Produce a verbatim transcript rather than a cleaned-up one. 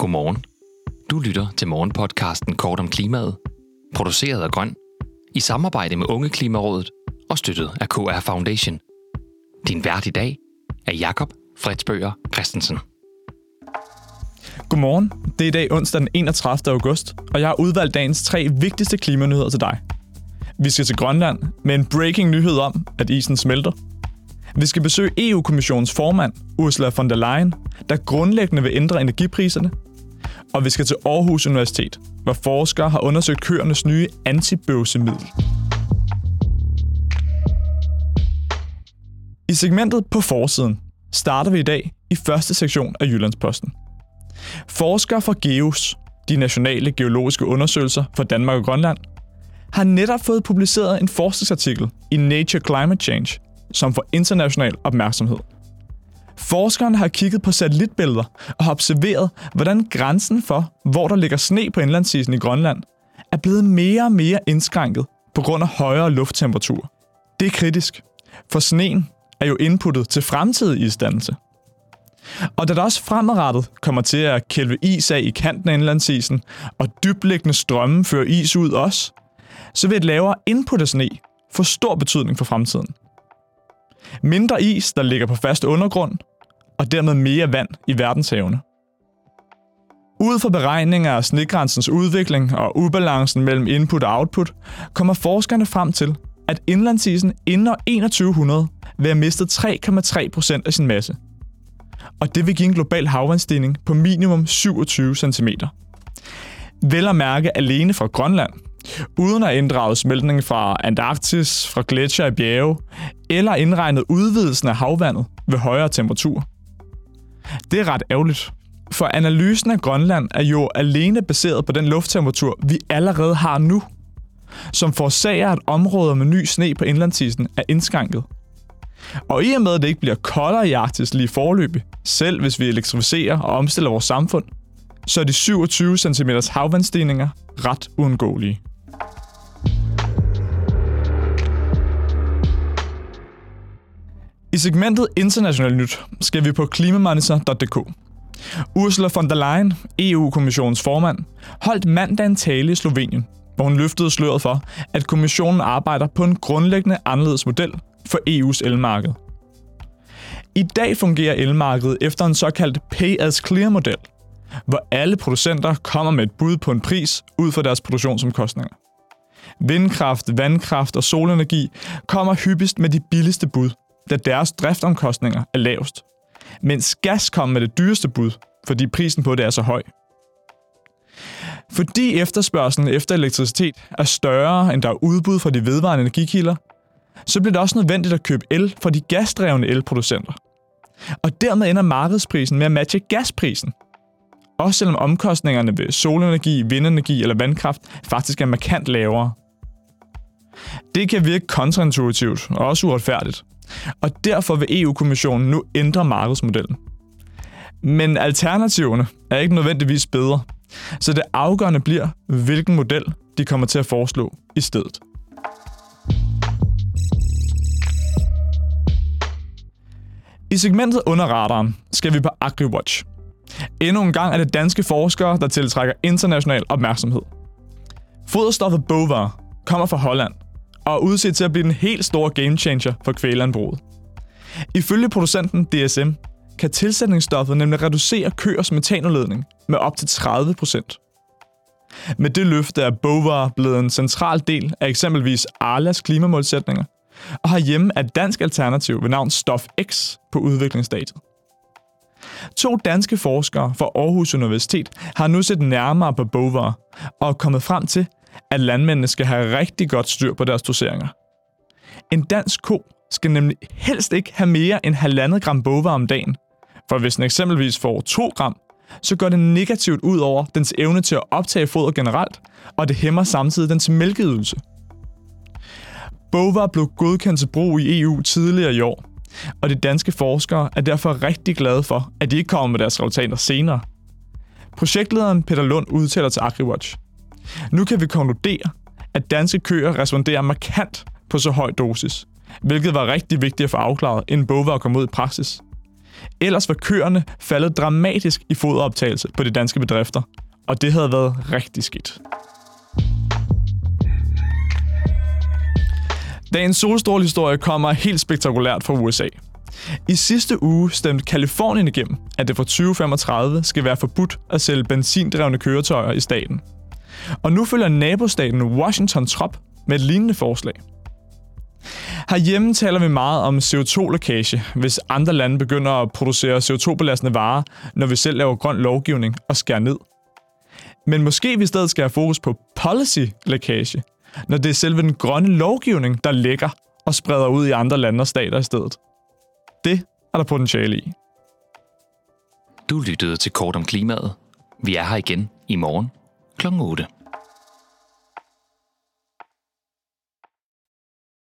Godmorgen. Du lytter til morgenpodcasten Kort om Klimaet, produceret af GRØN, i samarbejde med Unge Klimarådet og støttet af K R Foundation. Din vært i dag er Jacob Fredsbøger Christensen. Godmorgen. Det er i dag onsdag den enogtredivte august, og jeg har udvalgt dagens tre vigtigste klimanyheder til dig. Vi skal til Grønland med en breaking nyhed om, at isen smelter. Vi skal besøge E U-kommissionens formand, Ursula von der Leyen, der grundlæggende vil ændre energipriserne. Og vi skal til Aarhus Universitet, hvor forskere har undersøgt køernes nye antibøvsemiddel. I segmentet på forsiden starter vi i dag i første sektion af Jyllandsposten. Forskere fra GEUS, de nationale geologiske undersøgelser for Danmark og Grønland, har netop fået publiceret en forskningsartikel i Nature Climate Change, som får international opmærksomhed. Forskerne har kigget på satellitbilleder og har observeret, hvordan grænsen for, hvor der ligger sne på indlandsisen i Grønland, er blevet mere og mere indskrænket på grund af højere lufttemperaturer. Det er kritisk, for sneen er jo inputtet til fremtidig isdannelse. Og da der også fremadrettet kommer til at kælve is af i kanten af indlandsisen, og dybtliggende strømme fører is ud også, så vil et lavere input af sne få stor betydning for fremtiden. Mindre is, der ligger på fast undergrund, og dermed mere vand i verdenshavene. Ud fra beregninger af snegrænsens udvikling og ubalancen mellem input og output, kommer forskerne frem til, at indlandsisen inden år enogtyve hundrede vil have mistet tre komma tre procent af sin masse. Og det vil give en global havvandsstigning på minimum syvogtyve centimeter. Vel at mærke alene fra Grønland, uden at inddrage smeltningen fra Antarktis, fra gletsjer i bjerge, eller indregnet udvidelsen af havvandet ved højere temperaturer. Det er ret ærgerligt, for analysen af Grønland er jo alene baseret på den lufttemperatur, vi allerede har nu, som forårsager, at områder med ny sne på indlandsisen er indskrænket. Og i og med, at det ikke bliver koldere i Arktis lige foreløbig, selv hvis vi elektrificerer og omstiller vores samfund, så er de syvogtyve centimeter havvandsstigninger ret uundgåelige. I segmentet Internationalt Nyt skal vi på klimamanager punktum d k. Ursula von der Leyen, E U-kommissionens formand, holdt mandag en tale i Slovenien, hvor hun løftede sløret for, at kommissionen arbejder på en grundlæggende anderledes model for E U's elmarked. I dag fungerer elmarkedet efter en såkaldt pay-as-clear-model, hvor alle producenter kommer med et bud på en pris ud fra deres produktionsomkostninger. Vindkraft, vandkraft og solenergi kommer hyppigst med de billigste bud, da deres driftsomkostninger er lavest, mens gas kommer med det dyreste bud, fordi prisen på det er så høj. Fordi efterspørgselen efter elektricitet er større, end der er udbud fra de vedvarende energikilder, så bliver det også nødvendigt at købe el fra de gasdrevne elproducenter. Og dermed ender markedsprisen med at matche gasprisen, også selvom omkostningerne ved solenergi, vindenergi eller vandkraft faktisk er markant lavere. Det kan virke kontraintuitivt og også uretfærdigt, og derfor vil E U-kommissionen nu ændre markedsmodellen. Men alternativerne er ikke nødvendigvis bedre, så det afgørende bliver, hvilken model de kommer til at foreslå i stedet. I segmentet under radaren skal vi på AgriWatch. Endnu en gang er det danske forskere, der tiltrækker international opmærksomhed. Foderstoffet Bovaer kommer fra Holland og er udset til at blive den helt store gamechanger for kvælandbruget. Ifølge producenten D S M kan tilsætningsstoffet nemlig reducere køers metanudledning med op til tredive procent. Med det løfte er Bovaer blevet en central del af eksempelvis Arlas klimamålsætninger, og herhjemme er et dansk alternativ ved navn Stof X på udviklingsstadiet. To danske forskere fra Aarhus Universitet har nu set nærmere på Bovaer og er kommet frem til, at landmændene skal have rigtig godt styr på deres doseringer. En dansk ko skal nemlig helst ikke have mere end halvandet gram Bovaer om dagen, for hvis den eksempelvis får to gram, så går det negativt ud over dens evne til at optage foder generelt, og det hæmmer samtidig dens mælkeydelse. Bovaer blev godkendt til brug i E U tidligere i år, og de danske forskere er derfor rigtig glade for, at de ikke kommer med deres resultater senere. Projektlederen Peter Lund udtaler til AgriWatch: "Nu kan vi konkludere, at danske køer responderer markant på så høj dosis, hvilket var rigtig vigtigt at få afklaret, inden Bovaer kom ud i praksis. Ellers var køerne faldet dramatisk i foderoptagelse på de danske bedrifter, og det havde været rigtig skidt. Dagens solstrålehistorie kommer helt spektakulært fra U S A. I sidste uge stemte Californien igennem, at det fra tyve femogtredive skal være forbudt at sælge benzindrevne køretøjer i staten. Og nu følger nabostaten Washington trop med et lignende forslag. Herhjemme taler vi meget om C O to lækage, hvis andre lande begynder at producere C O to belastende varer, når vi selv laver grøn lovgivning og skærer ned. Men måske vi i stedet skal have fokus på policy-lækage, når det er selve den grønne lovgivning, der lægger og spreder ud i andre lande og stater i stedet. Det er der potentiale i. Du lyttede til Kort om Klimaet. Vi er her igen i morgen klokken otte.